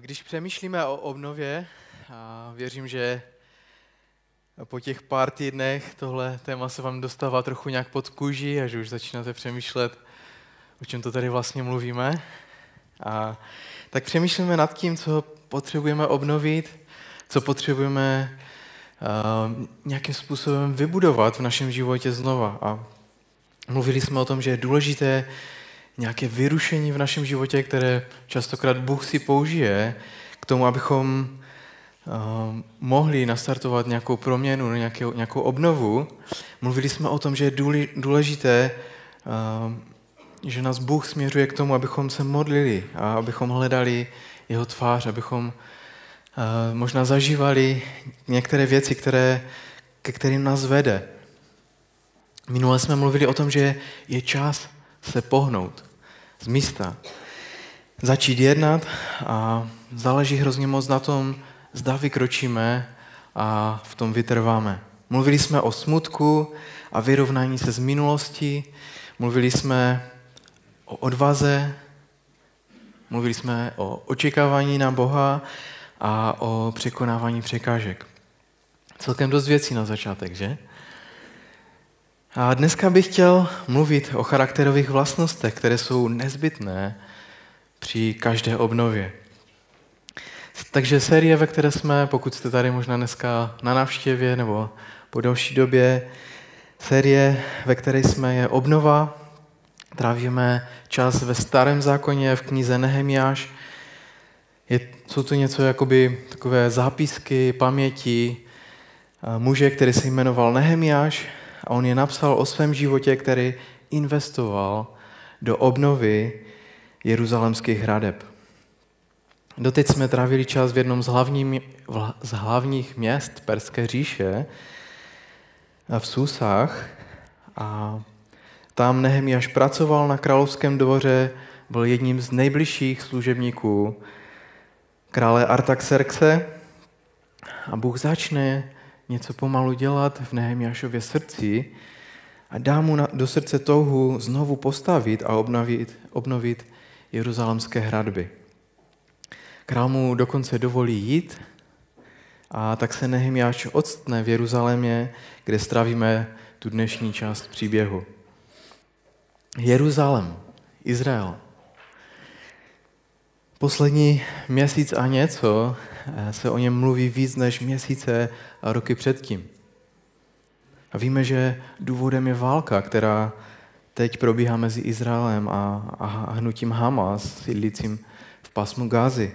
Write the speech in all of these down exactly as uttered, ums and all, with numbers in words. Když přemýšlíme o obnově, a věřím, že po těch pár týdnech tohle téma se vám dostává trochu nějak pod kůži a že už začínáte přemýšlet, o čem to tady vlastně mluvíme. A tak přemýšlíme nad tím, co potřebujeme obnovit, co potřebujeme uh, nějakým způsobem vybudovat v našem životě znova. A mluvili jsme o tom, že je důležité nějaké vyrušení v našem životě, které častokrát Bůh si použije k tomu, abychom uh, mohli nastartovat nějakou proměnu, nějakou, nějakou obnovu. Mluvili jsme o tom, že je důležité, uh, že nás Bůh směřuje k tomu, abychom se modlili a abychom hledali jeho tvář, abychom uh, možná zažívali některé věci, které, ke kterým nás vede. Minule jsme mluvili o tom, že je čas se pohnout z místa, začít jednat a záleží hrozně moc na tom, zda vykročíme a v tom vytrváme. Mluvili jsme o smutku a vyrovnání se z minulosti, mluvili jsme o odvaze, mluvili jsme o očekávání na Boha a o překonávání překážek. Celkem dost věcí na začátek, že? A dneska bych chtěl mluvit o charakterových vlastnostech, které jsou nezbytné při každé obnově. Takže série, ve které jsme, pokud jste tady možná dneska na návštěvě nebo po další době, série, ve které jsme, je obnova. Trávíme čas ve Starém zákoně, v knize Nehemjáš. Je, jsou to něco jakoby takové zápisky, paměti muže, který se jmenoval Nehemjáš, a on je napsal o svém životě, který investoval do obnovy jeruzalemských hradeb. Doteď jsme trávili čas v jednom z, hlavní, z hlavních měst Perské říše, v Susách, a tam Nehemjáš pracoval na královském dvoře, byl jedním z nejbližších služebníků krále Artaxerxe, a Bůh začne něco pomalu dělat v Nehemjášově srdci a dá mu do srdce touhu znovu postavit a obnovit, obnovit jeruzalemské hradby. Král mu dokonce dovolí jít, a tak se Nehemjáš odstne v Jeruzalémě, kde strávíme tu dnešní část příběhu. Jeruzalém, Izrael. Poslední měsíc a něco se o něm mluví víc než měsíce a roky předtím. A víme, že důvodem je válka, která teď probíhá mezi Izraelem a, a hnutím Hamas, sídlícím v pásmu Gázy.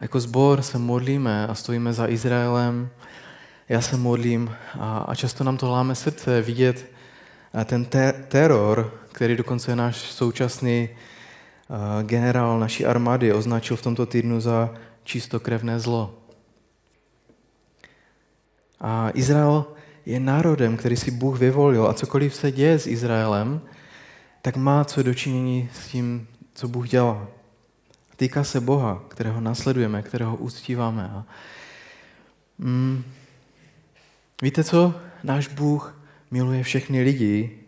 Jako sbor se modlíme a stojíme za Izraelem. Já se modlím a, a často nám to láme srdce vidět ten ter- teror, který dokonce náš současný generál naší armády označil v tomto týdnu za čistokrevné zlo. A Izrael je národem, který si Bůh vyvolil, a cokoliv se děje s Izraelem, tak má co dočinění s tím, co Bůh dělá. Týká se Boha, kterého následujeme, kterého uctíváme. A mm, víte co? Náš Bůh miluje všechny lidi,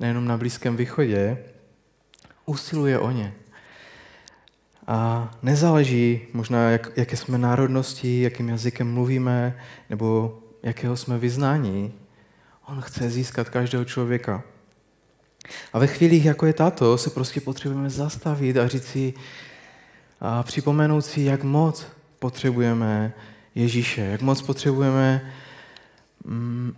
nejenom na Blízkém východě, usiluje o ně. A nezáleží možná, jak, jaké jsme národnosti, jakým jazykem mluvíme, nebo jakého jsme vyznání. On chce získat každého člověka. A ve chvílích, jako je tato, se prostě potřebujeme zastavit a říct si a připomenout si, jak moc potřebujeme Ježíše, jak moc potřebujeme mm,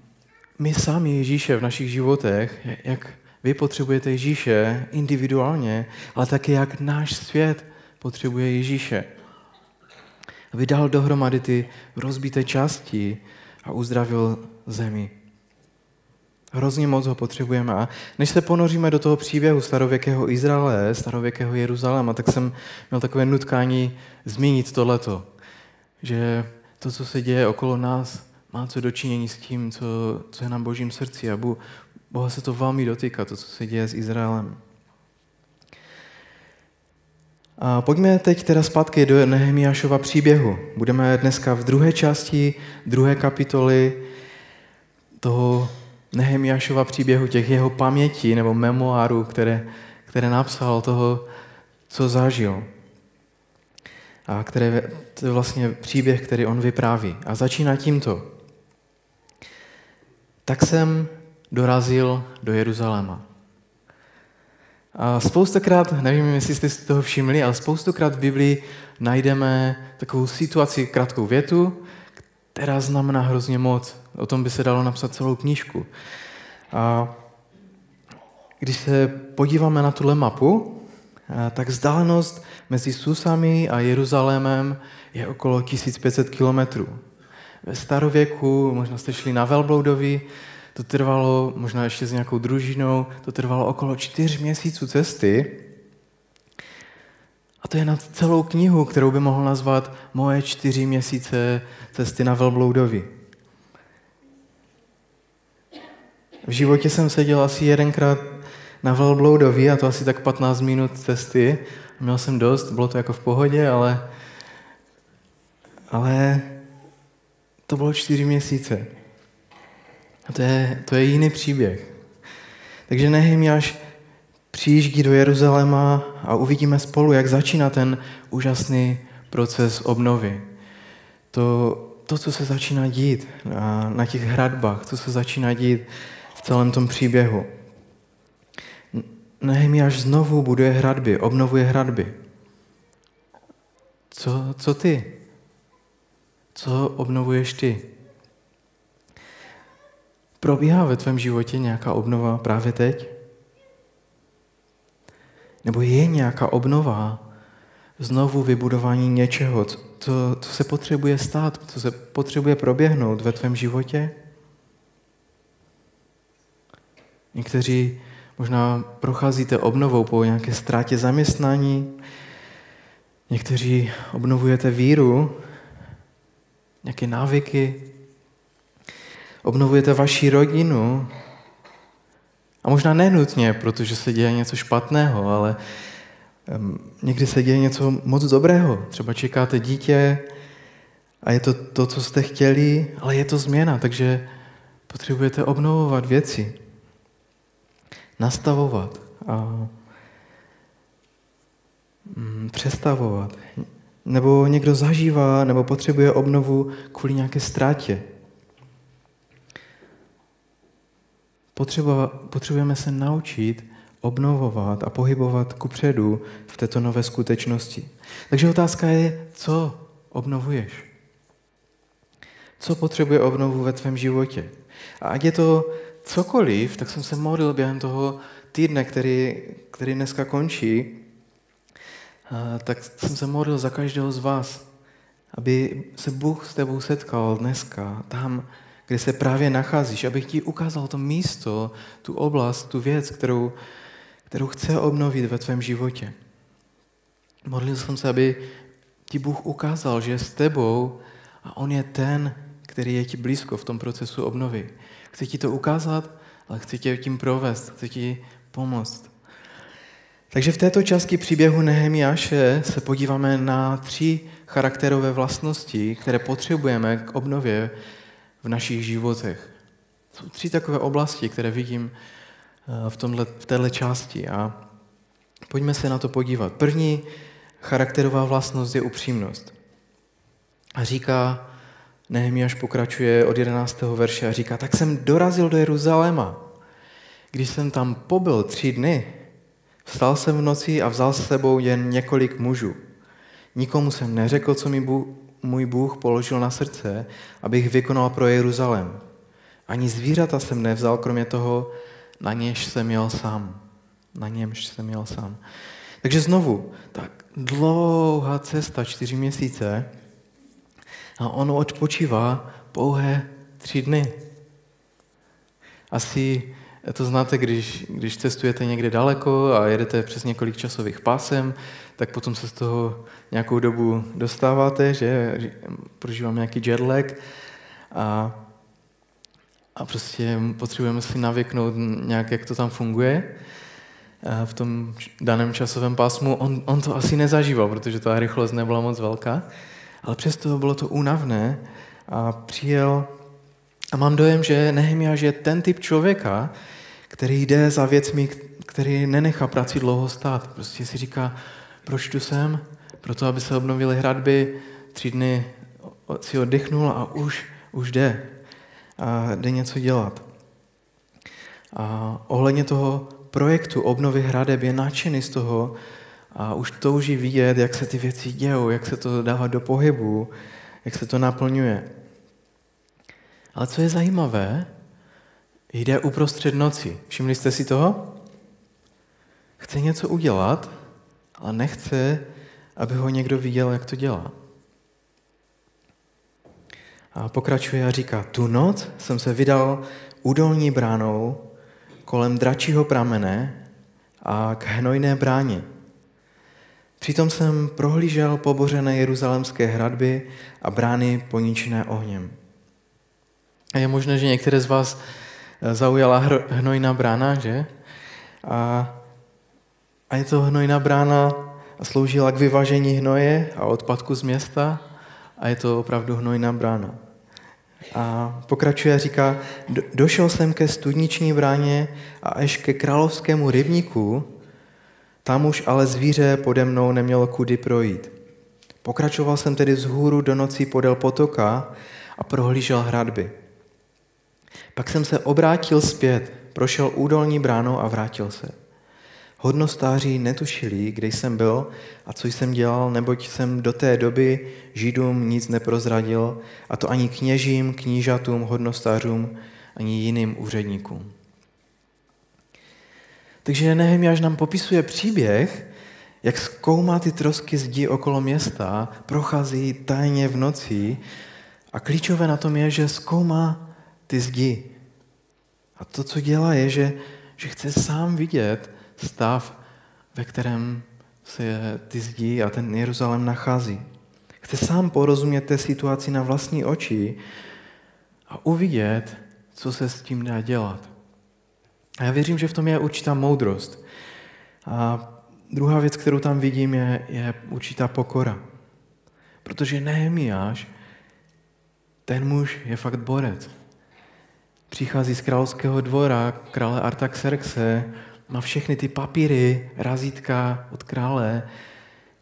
my sami Ježíše v našich životech, jak vy potřebujete Ježíše individuálně, ale taky jak náš svět potřebuje Ježíše. Aby dal dohromady ty rozbité části a uzdravil zemi. Hrozně moc ho potřebujeme. A než se ponoříme do toho příběhu starověkého Izraele, starověkého Jeruzaléma, tak jsem měl takové nutkání zmínit tohleto. Že to, co se děje okolo nás, má co dočinění s tím, co, co je na Božím srdci. A bu, Boha se to velmi dotýká, to, co se děje s Izraelem. A pojďme teď teda zpátky do Nehemjášova příběhu. Budeme dneska v druhé části, druhé kapitoly toho Nehemjášova příběhu, těch jeho pamětí nebo memoárů, které, které napsal, toho, co zažil. a které, to je vlastně příběh, který on vypráví. A začíná tímto. Tak jsem dorazil do Jeruzaléma. A spoustakrát, nevím, jestli jste si toho všimli, ale spoustakrát v Biblii najdeme takovou situaci, krátkou větu, která znamená hrozně moc. O tom by se dalo napsat celou knížku. A když se podíváme na tuhle mapu, tak vzdálenost mezi Susami a Jeruzalémem je okolo tisíc pět set kilometrů. Ve starověku, možná jste šli na velbloudovi, to trvalo, možná ještě s nějakou družinou, to trvalo okolo čtyř měsíců cesty. A to je na celou knihu, kterou by mohl nazvat Moje čtyři měsíce cesty na velbloudovi. V životě jsem seděl asi jedenkrát na velbloudovi, a to asi tak patnáct minut cesty. Měl jsem dost, bylo to jako v pohodě, ale, ale to bylo čtyři měsíce. A to je, to je jiný příběh. Takže Nehemjáš přijíždí do Jeruzaléma a uvidíme spolu, jak začíná ten úžasný proces obnovy. To, to co se začíná dít na, na těch hradbách, co se začíná dít v celém tom příběhu. Nehemjáš znovu buduje hradby, obnovuje hradby. Co, co ty? Co obnovuješ ty? Probíhá ve tvém životě nějaká obnova právě teď? Nebo je nějaká obnova, znovu vybudování něčeho, co, co, co se potřebuje stát, co se potřebuje proběhnout ve tvém životě? Někteří možná procházíte obnovou po nějaké ztrátě zaměstnání, někteří obnovujete víru, nějaké návyky, obnovujete vaši rodinu. A možná nenutně, protože se děje něco špatného, ale někdy se děje něco moc dobrého. Třeba čekáte dítě a je to to, co jste chtěli, ale je to změna, takže potřebujete obnovovat věci, nastavovat a přestavovat. Nebo někdo zažívá, nebo potřebuje obnovu kvůli nějaké ztrátě. Potřeba, potřebujeme se naučit obnovovat a pohybovat kupředu v této nové skutečnosti. Takže otázka je, co obnovuješ? Co potřebuje obnovu ve tvém životě? A ať je to cokoliv, tak jsem se modlil během toho týdne, který, který dneska končí, tak jsem se modlil za každého z vás, aby se Bůh s tebou setkal dneska tam, kde se právě nacházíš, abych ti ukázal to místo, tu oblast, tu věc, kterou, kterou chce obnovit ve tvém životě. Modlil jsem se, aby ti Bůh ukázal, že je s tebou a on je ten, který je ti blízko v tom procesu obnovy. Chci ti to ukázat, ale chci tě tím provést, chci ti pomoct. Takže v této části příběhu Nehemjáše se podíváme na tři charakterové vlastnosti, které potřebujeme k obnově v našich životech. Jsou tři takové oblasti, které vidím v, tomhle, v téhle části a pojďme se na to podívat. První charakterová vlastnost je upřímnost. A říká, Nehemjáš pokračuje od jedenáctého verše a říká, tak jsem dorazil do Jeruzaléma. Když jsem tam pobyl tři dny, vstal jsem v noci a vzal s sebou jen několik mužů. Nikomu jsem neřekl, co mi Bůh můj Bůh položil na srdce, abych vykonal pro Jeruzalém. Ani zvířata jsem nevzal, kromě toho, na němž jsem jel sám. Na němž jsem jel sám. Takže znovu, tak dlouhá cesta, čtyři měsíce, a ono odpočívá pouhé tři dny. Asi to znáte, když, když cestujete někde daleko a jedete přes několik časových pásem, tak potom se z toho nějakou dobu dostáváte, že prožívám nějaký jetlag a, a prostě potřebujeme si navyknout nějak, jak to tam funguje a v tom daném časovém pásmu. On, on to asi nezažíval, protože ta rychlost nebyla moc velká, ale přesto bylo to únavné a přijel. A mám dojem, že Nehemjáš je ten typ člověka, který jde za věcmi, který nenechá práci dlouho stát. Prostě si říká, proč tu jsem, proto aby se obnovily hradby, tři dny si oddechnul a už, už jde. A jde něco dělat. A ohledně toho projektu obnovy hradeb je nadšený z toho a už touží vidět, jak se ty věci dějou, jak se to dává do pohybu, jak se to naplňuje. Ale co je zajímavé, jde uprostřed noci. Všimli jste si toho? Chce něco udělat, ale nechce, aby ho někdo viděl, jak to dělá. A pokračuje a říká, tu noc jsem se vydal údolní bránou kolem dračího pramene a k hnojné bráně. Přitom jsem prohlížel pobořené jeruzalémské hradby a brány poničené ohněm. A je možné, že některé z vás zaujala hnojná brána, že? A, a je to hnojná brána sloužila k vyvážení hnoje a odpadku z města a je to opravdu hnojná brána. A pokračuje a říká, do, došel jsem ke studniční bráně a až ke královskému rybníku, tam už ale zvíře pode mnou nemělo kudy projít. Pokračoval jsem tedy vzhůru do noci podél potoka a prohlížel hradby. Pak jsem se obrátil zpět, prošel údolní bránou a vrátil se. Hodnostáři netušili, kde jsem byl a co jsem dělal, neboť jsem do té doby Židům nic neprozradil, a to ani kněžím, knížatům, hodnostářům, ani jiným úředníkům. Takže Nehemjáš nám popisuje příběh, jak zkoumá ty trosky zdi okolo města, prochází tajně v noci a klíčové na tom je, že zkoumá ty zdi. A to, co dělá, je, že, že chce sám vidět stav, ve kterém se ty zdi a ten Jeruzalém nachází. Chce sám porozumět té situaci na vlastní oči a uvidět, co se s tím dá dělat. A já věřím, že v tom je určitá moudrost. A druhá věc, kterou tam vidím, je, je určitá pokora. Protože Nehemjáš, ten muž je fakt borec. Přichází z královského dvora, krále Artaxerxe, má všechny ty papíry, razítka od krále,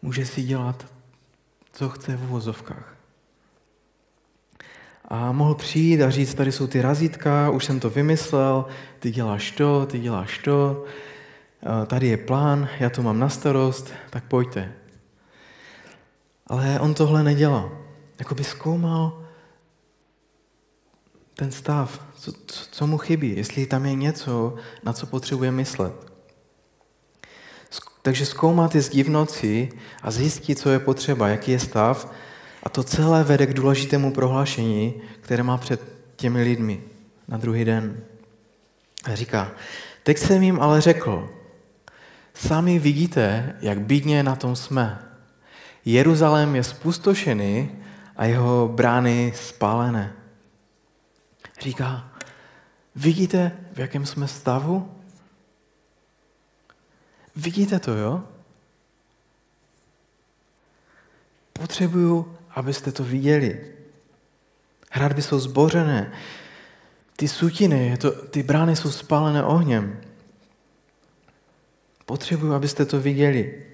může si dělat, co chce v uvozovkách. A mohl přijít a říct, tady jsou ty razítka, už jsem to vymyslel, ty děláš to, ty děláš to, tady je plán, já to mám na starost, tak pojďte. Ale on tohle nedělal. Jakoby zkoumal ten stav, co, co, co mu chybí, jestli tam je něco, na co potřebuje myslet. Takže zkoumá ty zdi v noci a zjistí, co je potřeba, jaký je stav, a to celé vede k důležitému prohlášení, které má před těmi lidmi na druhý den. A říká, teď jsem jim ale řekl, sami vidíte, jak bídně na tom jsme. Jeruzalém je spustošený a jeho brány spálené. Říká, vidíte, v jakém jsme stavu? Vidíte to, jo? Potřebuju, abyste to viděli. Hradby jsou zbořené. Ty sutiny, to, ty brány jsou spálené ohněm. Potřebuju, abyste to viděli.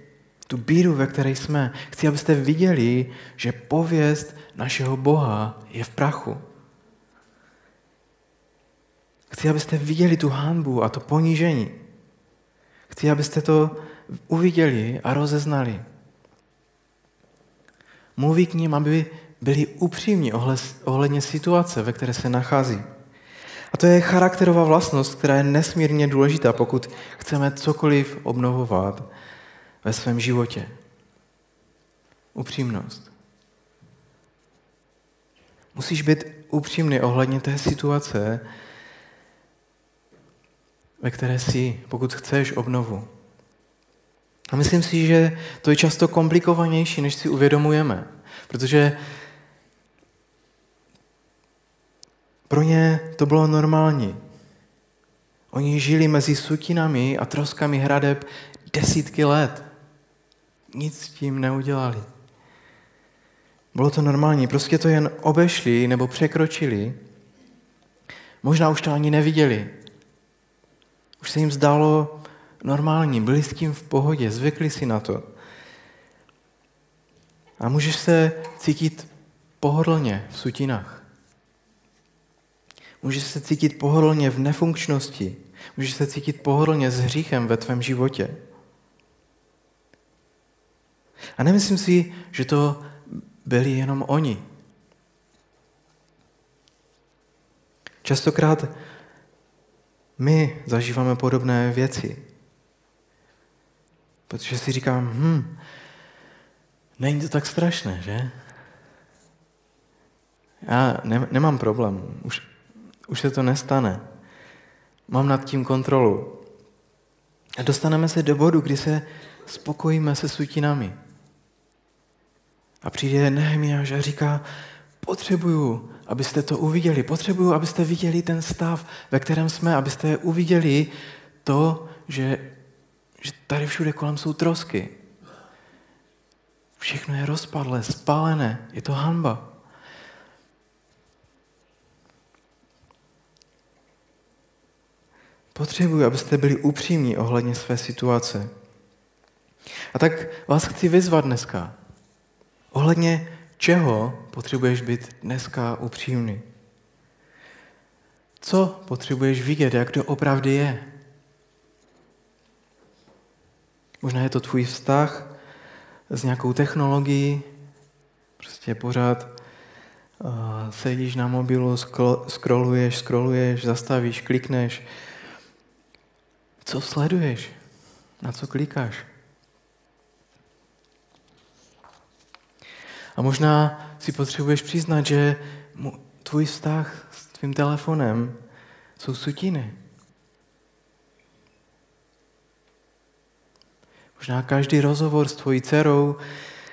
Tu bídu, ve které jsme. Chci, abyste viděli, že pověst našeho Boha je v prachu. Chci, abyste viděli tu hanbu a to ponížení. Chci, abyste to uviděli a rozeznali. Mluví k nim, aby byli upřímní ohledně situace, ve které se nachází. A to je charakterová vlastnost, která je nesmírně důležitá, pokud chceme cokoliv obnovovat ve svém životě. Upřímnost. Musíš být upřímný ohledně té situace, ve které jsi, pokud chceš obnovu. A myslím si, že to je často komplikovanější, než si uvědomujeme, protože pro ně to bylo normální. Oni žili mezi sutinami a troskami hradeb desítky let. Nic s tím neudělali. Bylo to normální, prostě to jen obešli nebo překročili. Možná už to ani neviděli. Už se jim zdálo normální, byli s tím v pohodě, zvykli si na to. A můžeš se cítit pohodlně v sutinách. Můžeš se cítit pohodlně v nefunkčnosti. Můžeš se cítit pohodlně s hříchem ve tvém životě. A nemyslím si, že to byli jenom oni. Častokrát my zažíváme podobné věci. Protože si říkám, hm, není to tak strašné, že? Já ne, nemám problém, už, už se to nestane. Mám nad tím kontrolu. A dostaneme se do bodu, kdy se spokojíme se sutinami. A přijde Nehemjáš a říká, potřebuju, abyste to uviděli, potřebuju, abyste viděli ten stav, ve kterém jsme, abyste uviděli to, že, že tady všude kolem jsou trosky. Všechno je rozpadlé, spálené, je to hanba. Potřebuji, abyste byli upřímní ohledně své situace. A tak vás chci vyzvat dneska. Ohledně čeho potřebuješ být dneska upřímný? Co potřebuješ vidět, jak to opravdu je? Možná je to tvůj vztah s nějakou technologií, prostě pořád uh, sedíš na mobilu, scrolluješ, scrolluješ, zastavíš, klikneš. Co sleduješ? Na co klikáš? A možná si potřebuješ přiznat, že tvůj vztah s tvým telefonem jsou sutiny. Možná každý rozhovor s tvojí dcerou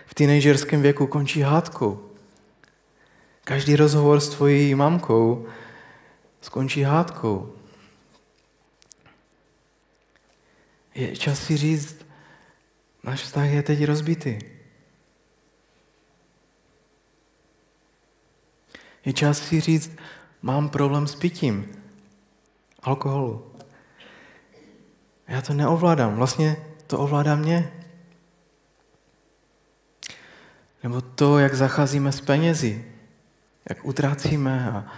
v teenagerském věku končí hádkou. Každý rozhovor s tvojí mamkou skončí hádkou. Je čas si říct, náš vztah je teď rozbitý. Je čas si říct, mám problém s pitím alkoholu. Já to neovládám, vlastně to ovládá mě. Nebo to, jak zacházíme s penězi, jak utrácíme a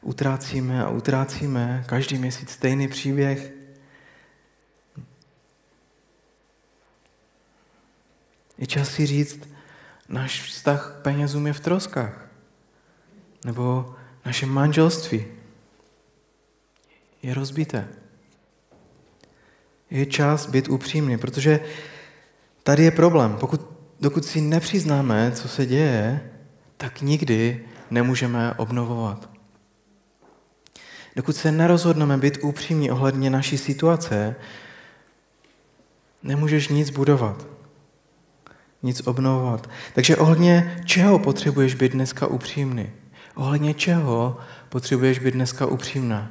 utrácíme a utrácíme, každý měsíc stejný příběh. Je čas si říct, náš vztah k penězům je v troskách. Nebo naše manželství je rozbité. Je čas být upřímný, protože tady je problém. Pokud, dokud si nepřiznáme, co se děje, tak nikdy nemůžeme obnovovat. Dokud se nerozhodneme být upřímní ohledně naší situace, nemůžeš nic budovat. Nic obnovovat. Takže ohledně čeho potřebuješ být dneska upřímný? Ohledně čeho potřebuješ být dneska upřímná?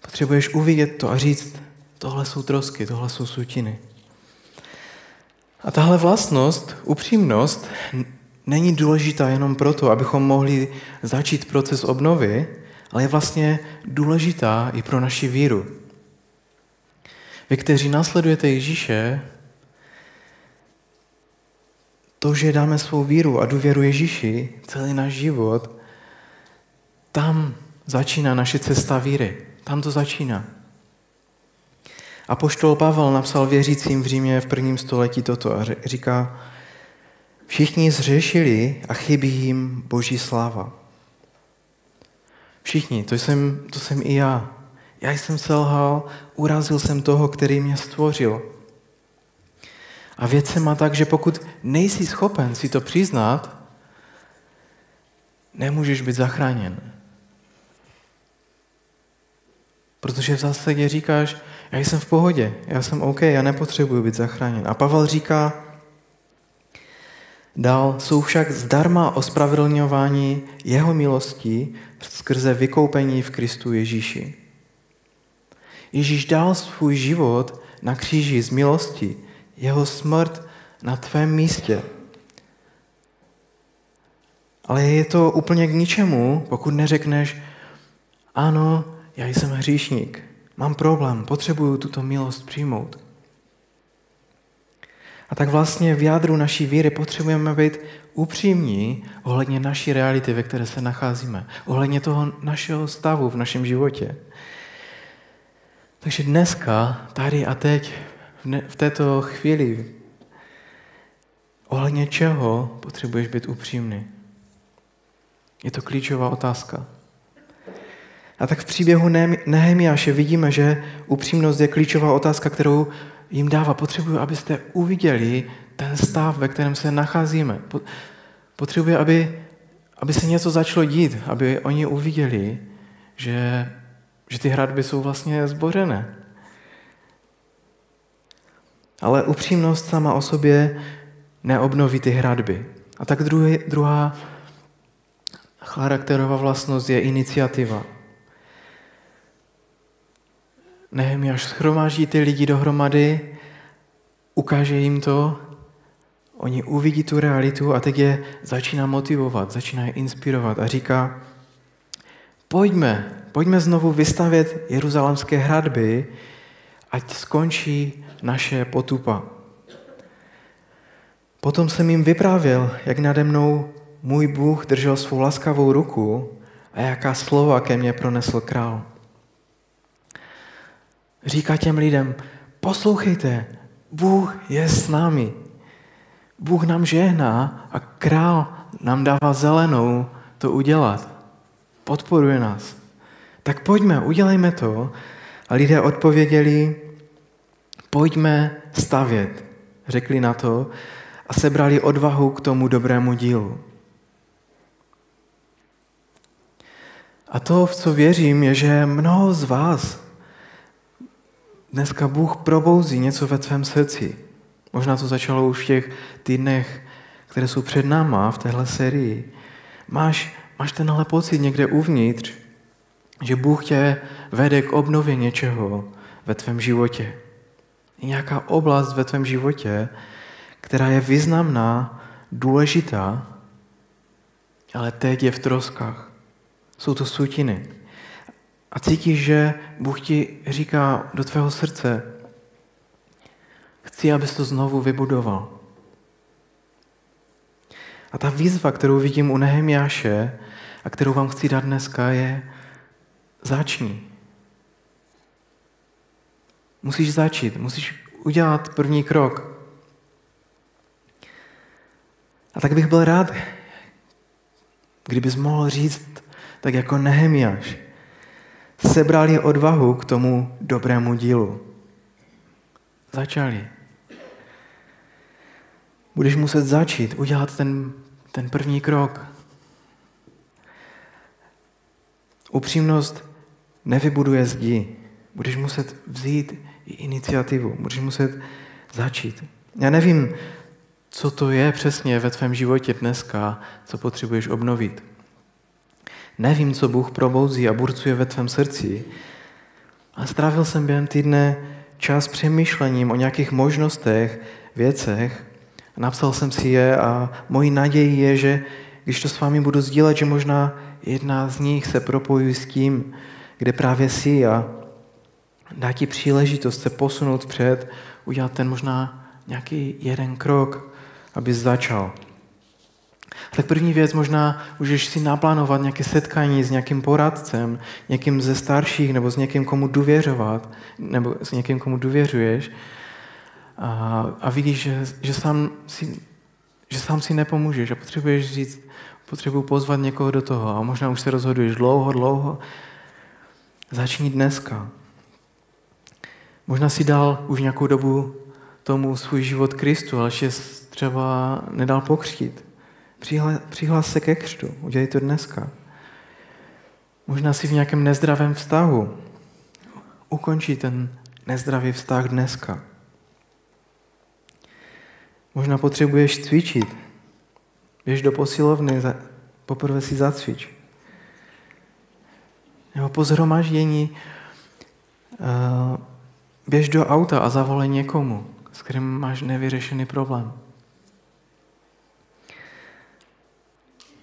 Potřebuješ uvidět to a říct, tohle jsou trosky, tohle jsou sutiny. A tahle vlastnost, upřímnost, není důležitá jenom proto, abychom mohli začít proces obnovy, ale je vlastně důležitá i pro naši víru. Vy, kteří následujete Ježíše, to, že dáme svou víru a důvěru Ježíši, celý náš život, tam začíná naše cesta víry. Tam to začíná. Apoštol Pavel napsal věřícím v Římě v prvním století toto a říká, všichni zhřešili a chybí jim Boží sláva. Všichni, to jsem, to jsem i já. Já jsem selhal, urazil jsem toho, který mě stvořil. A věc se má tak, že pokud nejsi schopen si to přiznat, nemůžeš být zachráněn. Protože v zásadě říkáš, já jsem v pohodě, já jsem OK, já nepotřebuji být zachráněn. A Pavel říká, dál jsou však zdarma ospravedlňováni jeho milostí skrze vykoupení v Kristu Ježíši. Ježíš dal svůj život na kříži z milosti, jeho smrt na tvém místě. Ale je to úplně k ničemu, pokud neřekneš, ano, já jsem hříšník, mám problém, potřebuju tuto milost přijmout. A tak vlastně v jádru naší víry potřebujeme být upřímní ohledně naší reality, ve které se nacházíme, ohledně toho našeho stavu v našem životě. Takže dneska, tady a teď, v této chvíli, ohledně čeho potřebuješ být upřímný? Je to klíčová otázka. A tak v příběhu Nehemjáše vidíme, že upřímnost je klíčová otázka, kterou jim dává. Potřebuju, abyste uviděli ten stav, ve kterém se nacházíme. Potřebuju, aby, aby se něco začalo dít, aby oni uviděli, že, že ty hradby jsou vlastně zbořené. Ale upřímnost sama o sobě neobnoví ty hradby. A tak druhý, druhá charakterová vlastnost je iniciativa. Nehemjáš shromáždí ty lidi dohromady, ukáže jim to, oni uvidí tu realitu a teď je začíná motivovat, začíná je inspirovat a říká, pojďme, pojďme znovu vystavět jeruzalémské hradby, ať skončí naše potupa. Potom jsem jim vyprávěl, jak nade mnou můj Bůh držel svou laskavou ruku a jaká slova ke mně pronesl král. Říká těm lidem, poslouchejte, Bůh je s námi. Bůh nám žehná a král nám dává zelenou to udělat. Podporuje nás. Tak pojďme, udělejme to. A lidé odpověděli, pojďme stavět. Řekli na to a sebrali odvahu k tomu dobrému dílu. A to, v co věřím, je, že mnoho z vás dneska Bůh probouzí něco ve tvém srdci. Možná to začalo už v těch týdnech, které jsou před náma v téhle sérii. Máš, máš tenhle pocit někde uvnitř, že Bůh tě vede k obnově něčeho ve tvém životě. Je nějaká oblast ve tvém životě, která je významná, důležitá, ale teď je v troskách. Jsou to slutiny. A cítíš, že Bůh ti říká do tvého srdce, chci, abys to znovu vybudoval. A ta výzva, kterou vidím u Nehemjáše a kterou vám chci dát dneska, je začni. Musíš začít, musíš udělat první krok. A tak bych byl rád, kdybys mohl říct tak jako Nehemjáš. Sebrali odvahu k tomu dobrému dílu. Začali. Budeš muset začít udělat ten, ten první krok. Upřímnost nevybuduje zdi. Budeš muset vzít iniciativu. Budeš muset začít. Já nevím, co to je přesně ve tvém životě dneska, co potřebuješ obnovit. Nevím, co Bůh probouzí a burcuje ve tvém srdci. A strávil jsem během týdne čas přemýšlením o nějakých možnostech, věcech. Napsal jsem si je a mojí naději je, že když to s vámi budu sdílet, že možná jedna z nich se propojí s tím, kde právě jsi a dá ti příležitost se posunout vpřed, udělat ten možná nějaký jeden krok, abys začal. Tak první věc, možná můžeš si naplánovat nějaké setkání s nějakým poradcem, někým ze starších nebo s někým, komu důvěřovat, nebo s někým, komu důvěřuješ a, a vidíš, že, že, sám si, že sám si nepomůžeš a potřebuješ říct, potřebuji pozvat někoho do toho a možná už se rozhoduješ dlouho, dlouho. Začni dneska. Možná si dal už nějakou dobu tomu svůj život Kristu, ale ještě třeba nedal pokřtít. Přihlás se ke křtu, udělej to dneska. Možná si v nějakém nezdravém vztahu. Ukončí ten nezdravý vztah dneska. Možná potřebuješ cvičit. Běž do posilovny, poprvé si zacvič. Nebo po shromáždění běž do auta a zavolej někomu, s kterým máš nevyřešený problém.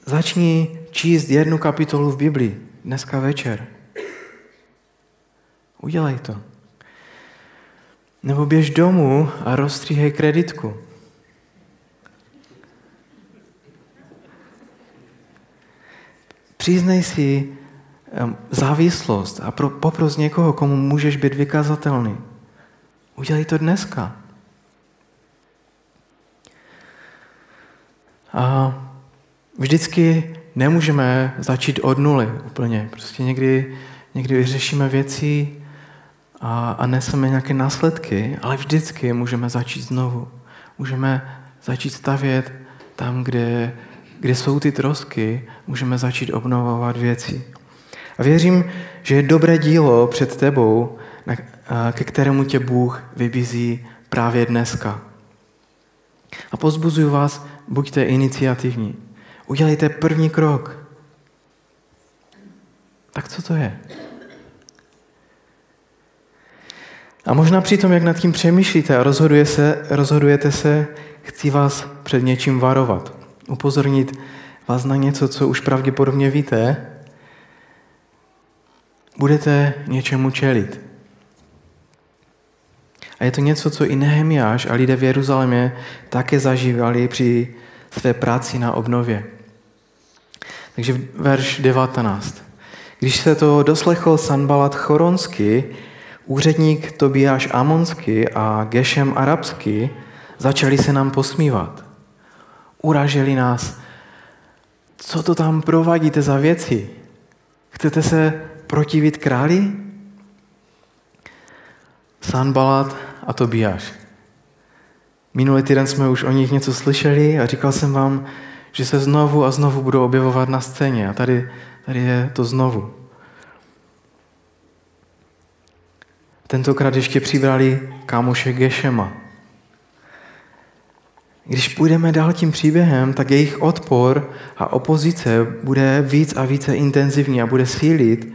Začni číst jednu kapitolu v Biblii dneska večer. Udělej to. Nebo běž domů a rozstříhej kreditku. Přiznej si závislost a popros někoho, komu můžeš být vykazatelný. Udělej to dneska. A vždycky nemůžeme začít od nuly úplně. Prostě někdy, někdy vyřešíme věci a, a neseme nějaké následky, ale vždycky můžeme začít znovu. Můžeme začít stavět tam, kde, kde jsou ty trosky, můžeme začít obnovovat věci. A věřím, že je dobré dílo před tebou, na, a, ke kterému tě Bůh vybízí právě dneska. A pozbuzuju vás, buďte iniciativní. Udělejte první krok. Tak co to je? A možná při tom, jak nad tím přemýšlíte a rozhoduje se, rozhodujete se, chci vás před něčím varovat. Upozornit vás na něco, co už pravděpodobně víte. Budete něčemu čelit. A je to něco, co i Nehemjáš a lidé v Jeruzalémě také zažívali při své práci na obnově. Takže verš devatenáct. Když se to doslechl Sanbalat choronský, úředník Tobiáš amonský a Gešem arabský, začali se nám posmívat. Uražili nás. Co to tam provádíte za věci? Chcete se protivit králi? Sanbalat a Tobiáš. Minulý týden jsme už o nich něco slyšeli a říkal jsem vám, že se znovu a znovu budou objevovat na scéně. A tady, tady je to znovu. Tentokrát ještě přibrali kámoše Gešema. Když půjdeme dál tím příběhem, tak jejich odpor a opozice bude víc a více intenzivní a bude sílit.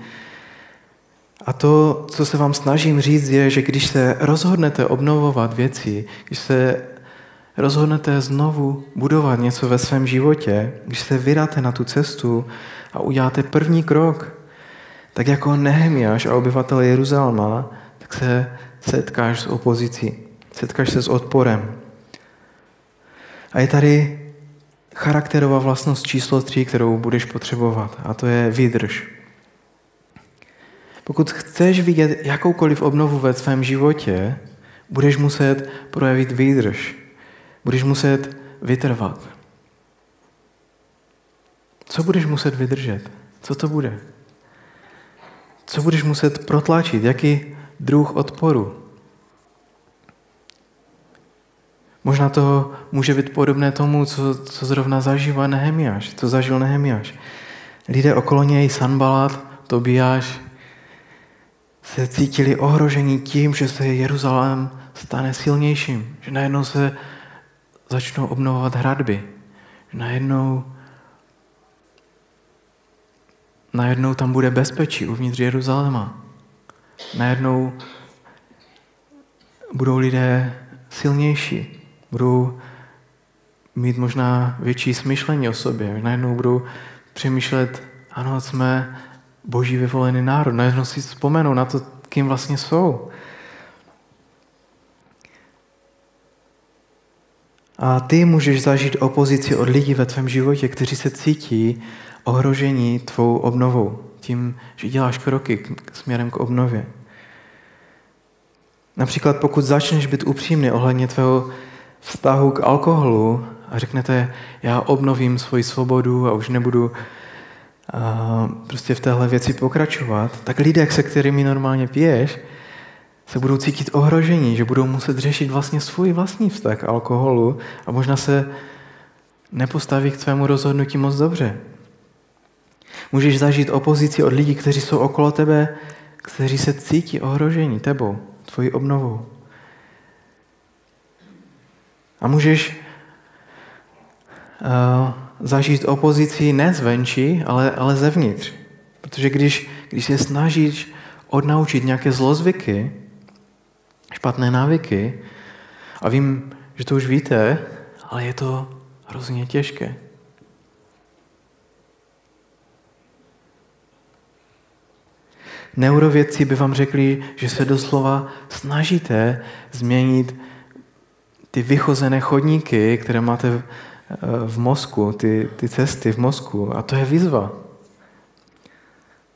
A to, co se vám snažím říct, je, že když se rozhodnete obnovovat věci, když se rozhodnete znovu budovat něco ve svém životě, když se vydáte na tu cestu a uděláte první krok, tak jako Nehemjáš a obyvatel Jeruzaléma, tak se setkáš s opozicí, setkáš se s odporem. A je tady charakterová vlastnost číslo tři, kterou budeš potřebovat, a to je výdrž. Pokud chceš vidět jakoukoliv obnovu ve svém životě, budeš muset projevit výdrž. Budeš muset vytrvat. Co budeš muset vydržet? Co to bude? Co budeš muset protlačit? Jaký druh odporu? Možná to může být podobné tomu, co, co zrovna zažívá Nehemjáš, co zažil Nehemjáš. Lidé okolo něj, Sanbalat, Tobiáš, se cítili ohroženi tím, že se Jeruzalém stane silnějším, že najednou se začnou obnovovat hradby, že najednou, najednou tam bude bezpečí uvnitř Jeruzaléma, najednou budou lidé silnější, budou mít možná větší smyšlení o sobě, najednou budou přemýšlet, ano, jsme Boží vyvolený národ. Najednou si vzpomenou na to, kým vlastně jsou. A ty můžeš zažít opozici od lidí ve tvém životě, kteří se cítí ohrožení tvou obnovou. Tím, že děláš kroky směrem k obnově. Například pokud začneš být upřímný ohledně tvého vztahu k alkoholu a řeknete, já obnovím svoji svobodu a už nebudu a prostě v téhle věci pokračovat, tak lidé, se kterými normálně piješ, se budou cítit ohrožení, že budou muset řešit vlastně svůj vlastní vztah k alkoholu a možná se nepostaví k tvému rozhodnutí moc dobře. Můžeš zažít opozici od lidí, kteří jsou okolo tebe, kteří se cítí ohrožení tebou, tvojí obnovou. A můžeš uh, zažít opozici ne zvenčí, ale, ale zevnitř. Protože když, když se snažíš odnaučit nějaké zlozvyky, špatné návyky, a vím, že to už víte, ale je to hrozně těžké. Neurovědci by vám řekli, že se doslova snažíte změnit ty vychozené chodníky, které máte v v mozku, ty, ty cesty v mozku. A to je výzva.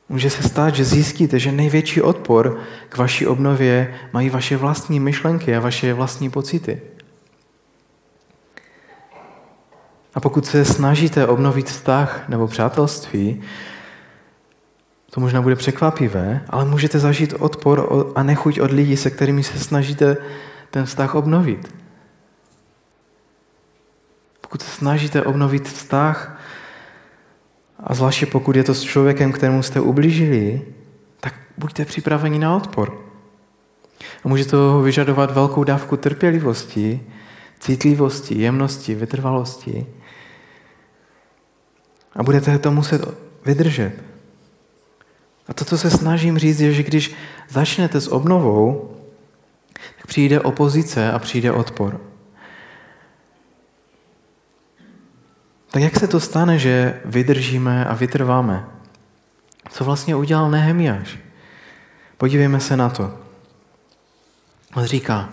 Může se stát, že zjistíte, že největší odpor k vaší obnově mají vaše vlastní myšlenky a vaše vlastní pocity. A pokud se snažíte obnovit vztah nebo přátelství, to možná bude překvapivé, ale můžete zažít odpor a nechuť od lidí, se kterými se snažíte ten vztah obnovit. Pokud se snažíte obnovit vztah, a zvláště pokud je to s člověkem, kterému jste ublížili, tak buďte připraveni na odpor. A může to vyžadovat velkou dávku trpělivosti, citlivosti, jemnosti, vytrvalosti. A budete to muset vydržet. A to, co se snažím říct, je, že když začnete s obnovou, tak přijde opozice a přijde odpor. Tak jak se to stane, že vydržíme a vytrváme? Co vlastně udělal Nehemjáš? Podívejme se na to. On říká,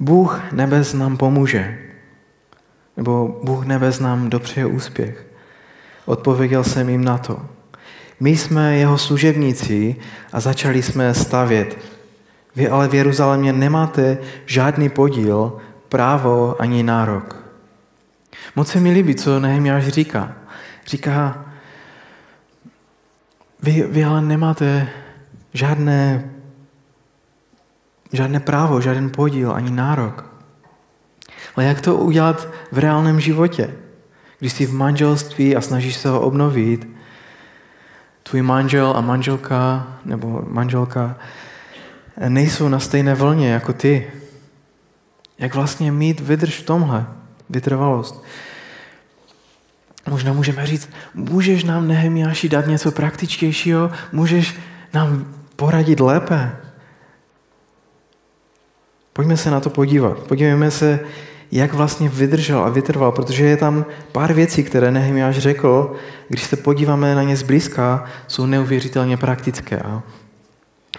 Bůh nebes nám pomůže. Nebo Bůh nebes nám dopřeje úspěch. Odpověděl jsem jim na to. My jsme jeho služebníci a začali jsme stavět. Vy ale v Jeruzalémě nemáte žádný podíl, právo ani nárok. Moc se mi líbí, co Nehemjáš říká. Říká, vy, vy ale nemáte žádné, žádné právo, žádný podíl, ani nárok. Ale jak to udělat v reálném životě? Když jsi v manželství a snažíš se ho obnovit, tvůj manžel a manželka, nebo manželka, nejsou na stejné vlně jako ty. Jak vlastně mít vydrž v tomhle? Vytrvalost. Možná můžeme říct, můžeš nám, Nehemjáši, dát něco praktičtějšího? Můžeš nám poradit lépe? Pojďme se na to podívat. Podívejme se, jak vlastně vydržel a vytrval, protože je tam pár věcí, které Nehemjáš řekl, když se podíváme na ně zblízka, jsou neuvěřitelně praktické. A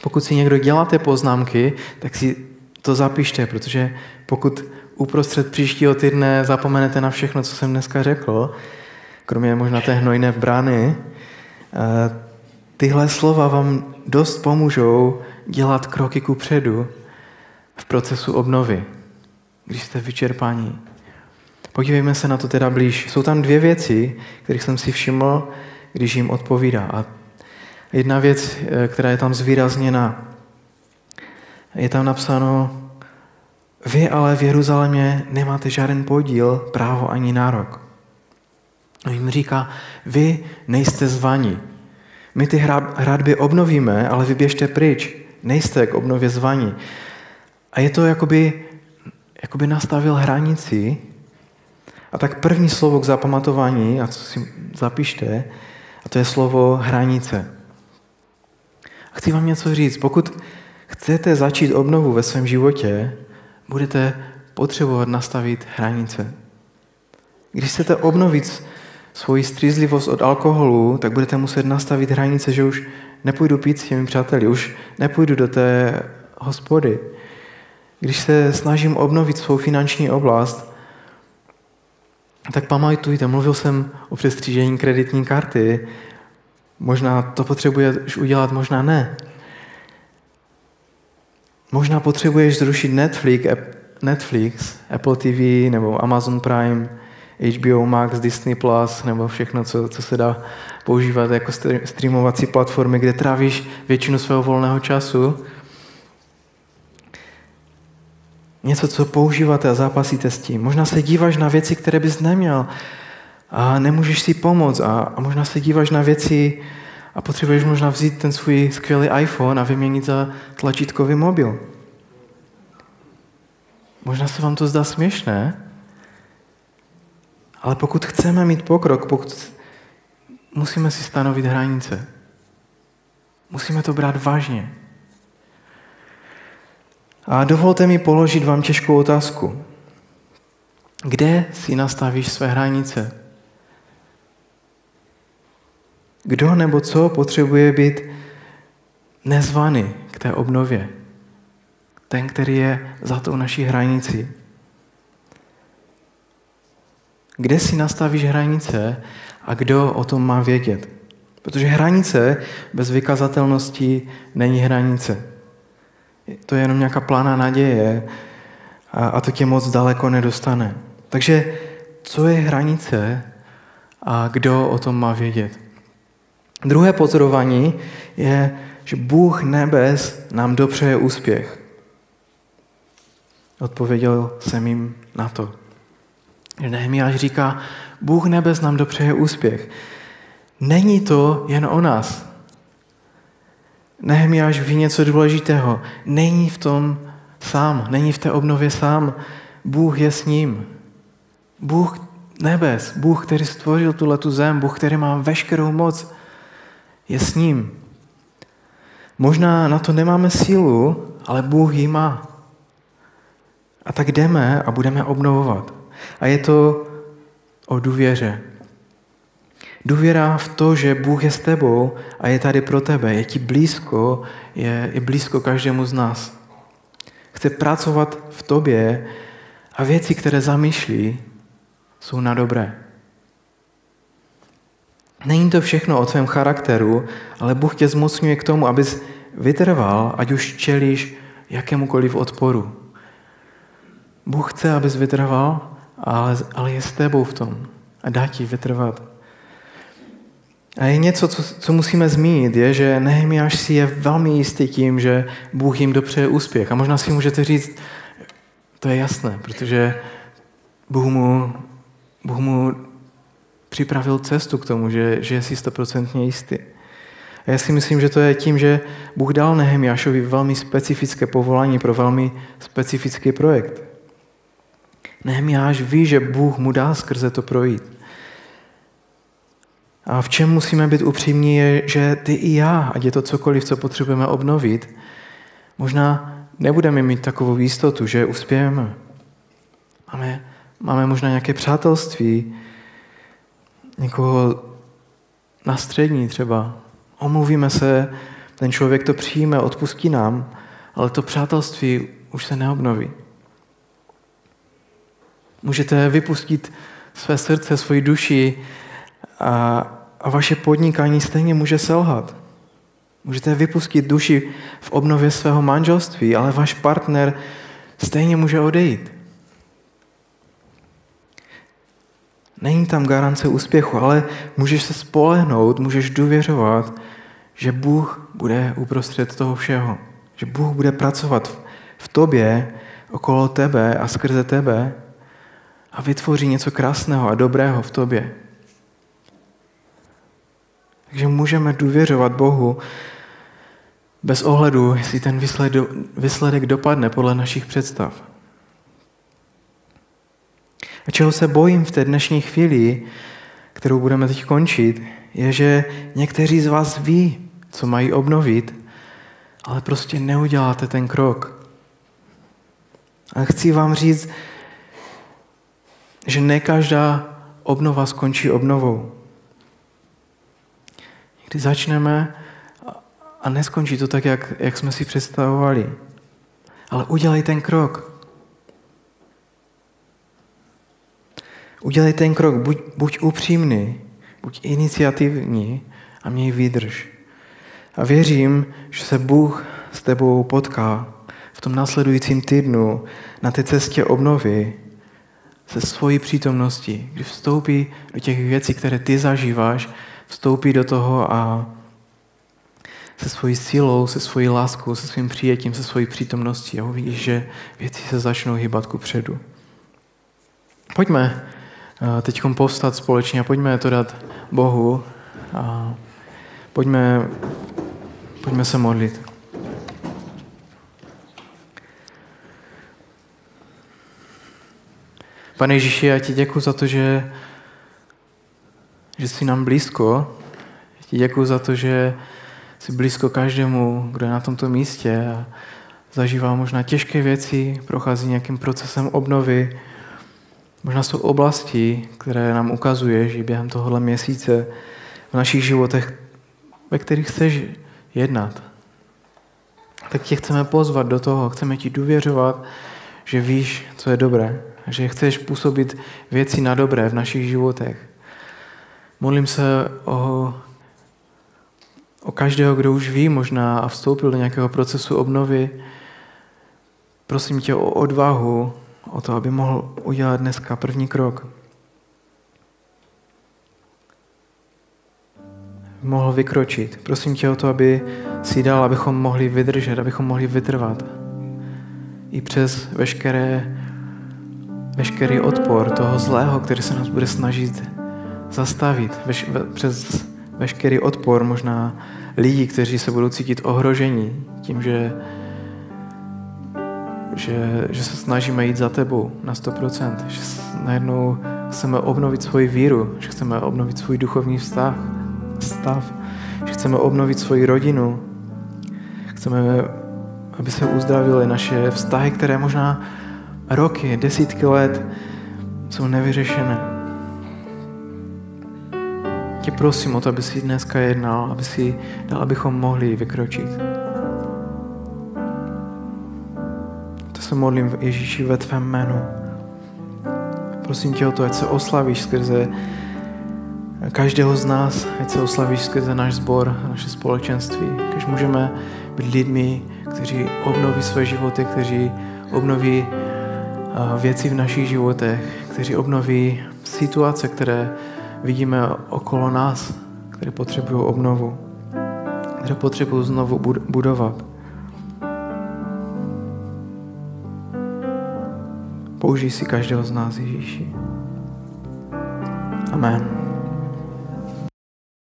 pokud si někdo děláte poznámky, tak si to zapište, protože pokud uprostřed příštího týdne zapomenete na všechno, co jsem dneska řekl, kromě možná té hnojné brány, tyhle slova vám dost pomůžou dělat kroky kupředu v procesu obnovy, když jste vyčerpaní. Podívejme se na to teda blíž. Jsou tam dvě věci, kterých jsem si všiml, když jim odpovídá. A jedna věc, která je tam zvýrazněna, je tam napsáno: vy ale v Jeruzalémě nemáte žádný podíl, právo ani nárok. On jim říká, vy nejste zvaní. My ty hradby obnovíme, ale vy běžte pryč. Nejste k obnově zvaní. A je to, jakoby, jakoby nastavil hranici. A tak první slovo k zapamatování, a co si zapište, a to je slovo hranice. A chci vám něco říct. Pokud chcete začít obnovu ve svém životě, budete potřebovat nastavit hranice. Když chcete obnovit svoji střízlivost od alkoholu, tak budete muset nastavit hranice, že už nepůjdu pít s těmi přáteli, už nepůjdu do té hospody. Když se snažím obnovit svou finanční oblast, tak pamatujte, mluvil jsem o přestřížení kreditní karty. Možná to potřebuješ udělat, možná ne. Možná potřebuješ zrušit Netflix, Netflix, Apple T V, nebo Amazon Prime, H B O Max, Disney Plus, nebo všechno, co, co se dá používat jako streamovací platformy, kde trávíš většinu svého volného času. Něco, co používáte a zápasíte s tím. Možná se díváš na věci, které bys neměl a nemůžeš si pomoct. A, a možná se díváš na věci, a potřebuješ možná vzít ten svůj skvělý iPhone a vyměnit za tlačítkový mobil. Možná se vám to zdá směšné, ale pokud chceme mít pokrok, pokud musíme si stanovit hranice. Musíme to brát vážně. A dovolte mi položit vám těžkou otázku. Kde si nastavíš své hranice? Kdo nebo co potřebuje být nezvaný k té obnově? Ten, který je za tou naší hranicí. Kde si nastavíš hranice a kdo o tom má vědět? Protože hranice bez vykazatelnosti není hranice. To je jenom nějaká plána naděje a, a to tě moc daleko nedostane. Takže co je hranice a kdo o tom má vědět? Druhé pozorování je, že Bůh nebes nám dopřeje úspěch. Odpověděl jsem jim na to. Nehemjáš říká, Bůh nebes nám dopřeje úspěch. Není to jen o nás. Nehemjáš ví něco důležitého. Není v tom sám, není v té obnově sám. Bůh je s ním. Bůh nebes, Bůh, který stvořil tuhletu zem, Bůh, který má veškerou moc, je s ním. Možná na to nemáme sílu, ale Bůh ji má. A tak jdeme a budeme obnovovat. A je to o důvěře. Důvěra v to, že Bůh je s tebou a je tady pro tebe, je ti blízko, je, je blízko každému z nás. Chce pracovat v tobě a věci, které zamýšlí, jsou na dobré. Není to všechno o tvém charakteru, ale Bůh tě zmocňuje k tomu, abys vytrval, ať už čelíš jakémukoliv odporu. Bůh chce, abys vytrval, ale, ale je s tebou v tom a dá ti vytrvat. A je něco, co, co musíme zmínit, je, že Nehemjáš si je velmi jistý tím, že Bůh jim dopřeje úspěch. A možná si můžete říct, to je jasné, protože Bůh mu, Bůh mu připravil cestu k tomu, že, že je si stoprocentně jistý. A já si myslím, že to je tím, že Bůh dal Nehemjášovi velmi specifické povolání pro velmi specifický projekt. Nehemjáš ví, že Bůh mu dá skrze to projít. A v čem musíme být upřímní je, že ty i já, ať je to cokoliv, co potřebujeme obnovit, možná nebudeme mít takovou jistotu, že uspějeme. Máme, máme možná nějaké přátelství, někoho na střední třeba. Omluvíme se, ten člověk to přijme, odpustí nám, ale to přátelství už se neobnoví. Můžete vypustit své srdce, svoji duši, A, a vaše podnikání stejně může selhat. Můžete vypustit duši v obnově svého manželství, ale váš partner stejně může odejít. Není tam garance úspěchu, ale můžeš se spolehnout, můžeš důvěřovat, že Bůh bude uprostřed toho všeho. Že Bůh bude pracovat v, v tobě, okolo tebe a skrze tebe a vytvoří něco krásného a dobrého v tobě. Takže můžeme důvěřovat Bohu bez ohledu, jestli ten výsledek dopadne podle našich představ. A čeho se bojím v té dnešní chvíli, kterou budeme teď končit, je, že někteří z vás ví, co mají obnovit, ale prostě neuděláte ten krok. A chci vám říct, že ne každá obnova skončí obnovou. Kdy začneme a neskončí to tak, jak, jak jsme si představovali. Ale udělej ten krok. Udělej ten krok, buď, buď upřímný, buď iniciativní a měj výdrž. A věřím, že se Bůh s tebou potká v tom následujícím týdnu na té cestě obnovy se svojí přítomností, kdy vstoupí do těch věcí, které ty zažíváš, vstoupí do toho a se svojí silou, se svojí láskou, se svým přijetím, se svojí přítomností a uvidíš, že věci se začnou hýbat kupředu. Pojďme teď povstat společně a pojďme to dát Bohu a pojďme, pojďme se modlit. Pane Ježíši, já ti děkuji za to, že že jsi nám blízko. Ti děkuji za to, že jsi blízko každému, kdo je na tomto místě a zažívá možná těžké věci, prochází nějakým procesem obnovy. Možná jsou oblasti, které nám ukazuješ i během tohohle měsíce v našich životech, ve kterých chceš jednat. Tak tě chceme pozvat do toho, chceme ti důvěřovat, že víš, co je dobré, že chceš působit věci na dobré v našich životech. Modlím se o o každého, kdo už ví možná a vstoupil do nějakého procesu obnovy. Prosím tě o odvahu, o to, aby mohl udělat dneska první krok. Mohl vykročit. Prosím tě o to, aby si dal, abychom mohli vydržet, abychom mohli vytrvat. I přes veškeré, veškerý odpor toho zlého, který se nás bude snažit zastavit. Veš, ve, přes veškerý odpor možná lidí, kteří se budou cítit ohrožení tím, že, že, že se snažíme jít za tebou na sto procent. Že najednou chceme obnovit svoji víru, že chceme obnovit svůj duchovní vztah. Stav, že chceme obnovit svoji rodinu, chceme, aby se uzdravily naše vztahy, které možná roky, desítky let jsou nevyřešené. Tě prosím o to, aby si dneska jednal, aby si dal, abychom mohli vykročit. To se modlím v Ježíši ve tvém jménu. Prosím tě o to, ať se oslavíš skrze každého z nás, ať se oslavíš skrze náš sbor a naše společenství. Když můžeme být lidmi, kteří obnoví své životy, kteří obnoví věci v našich životech, kteří obnoví situace, které vidíme okolo nás, které potřebují obnovu, které potřebují znovu budovat. Použij si každého z nás, Ježíši. Amen.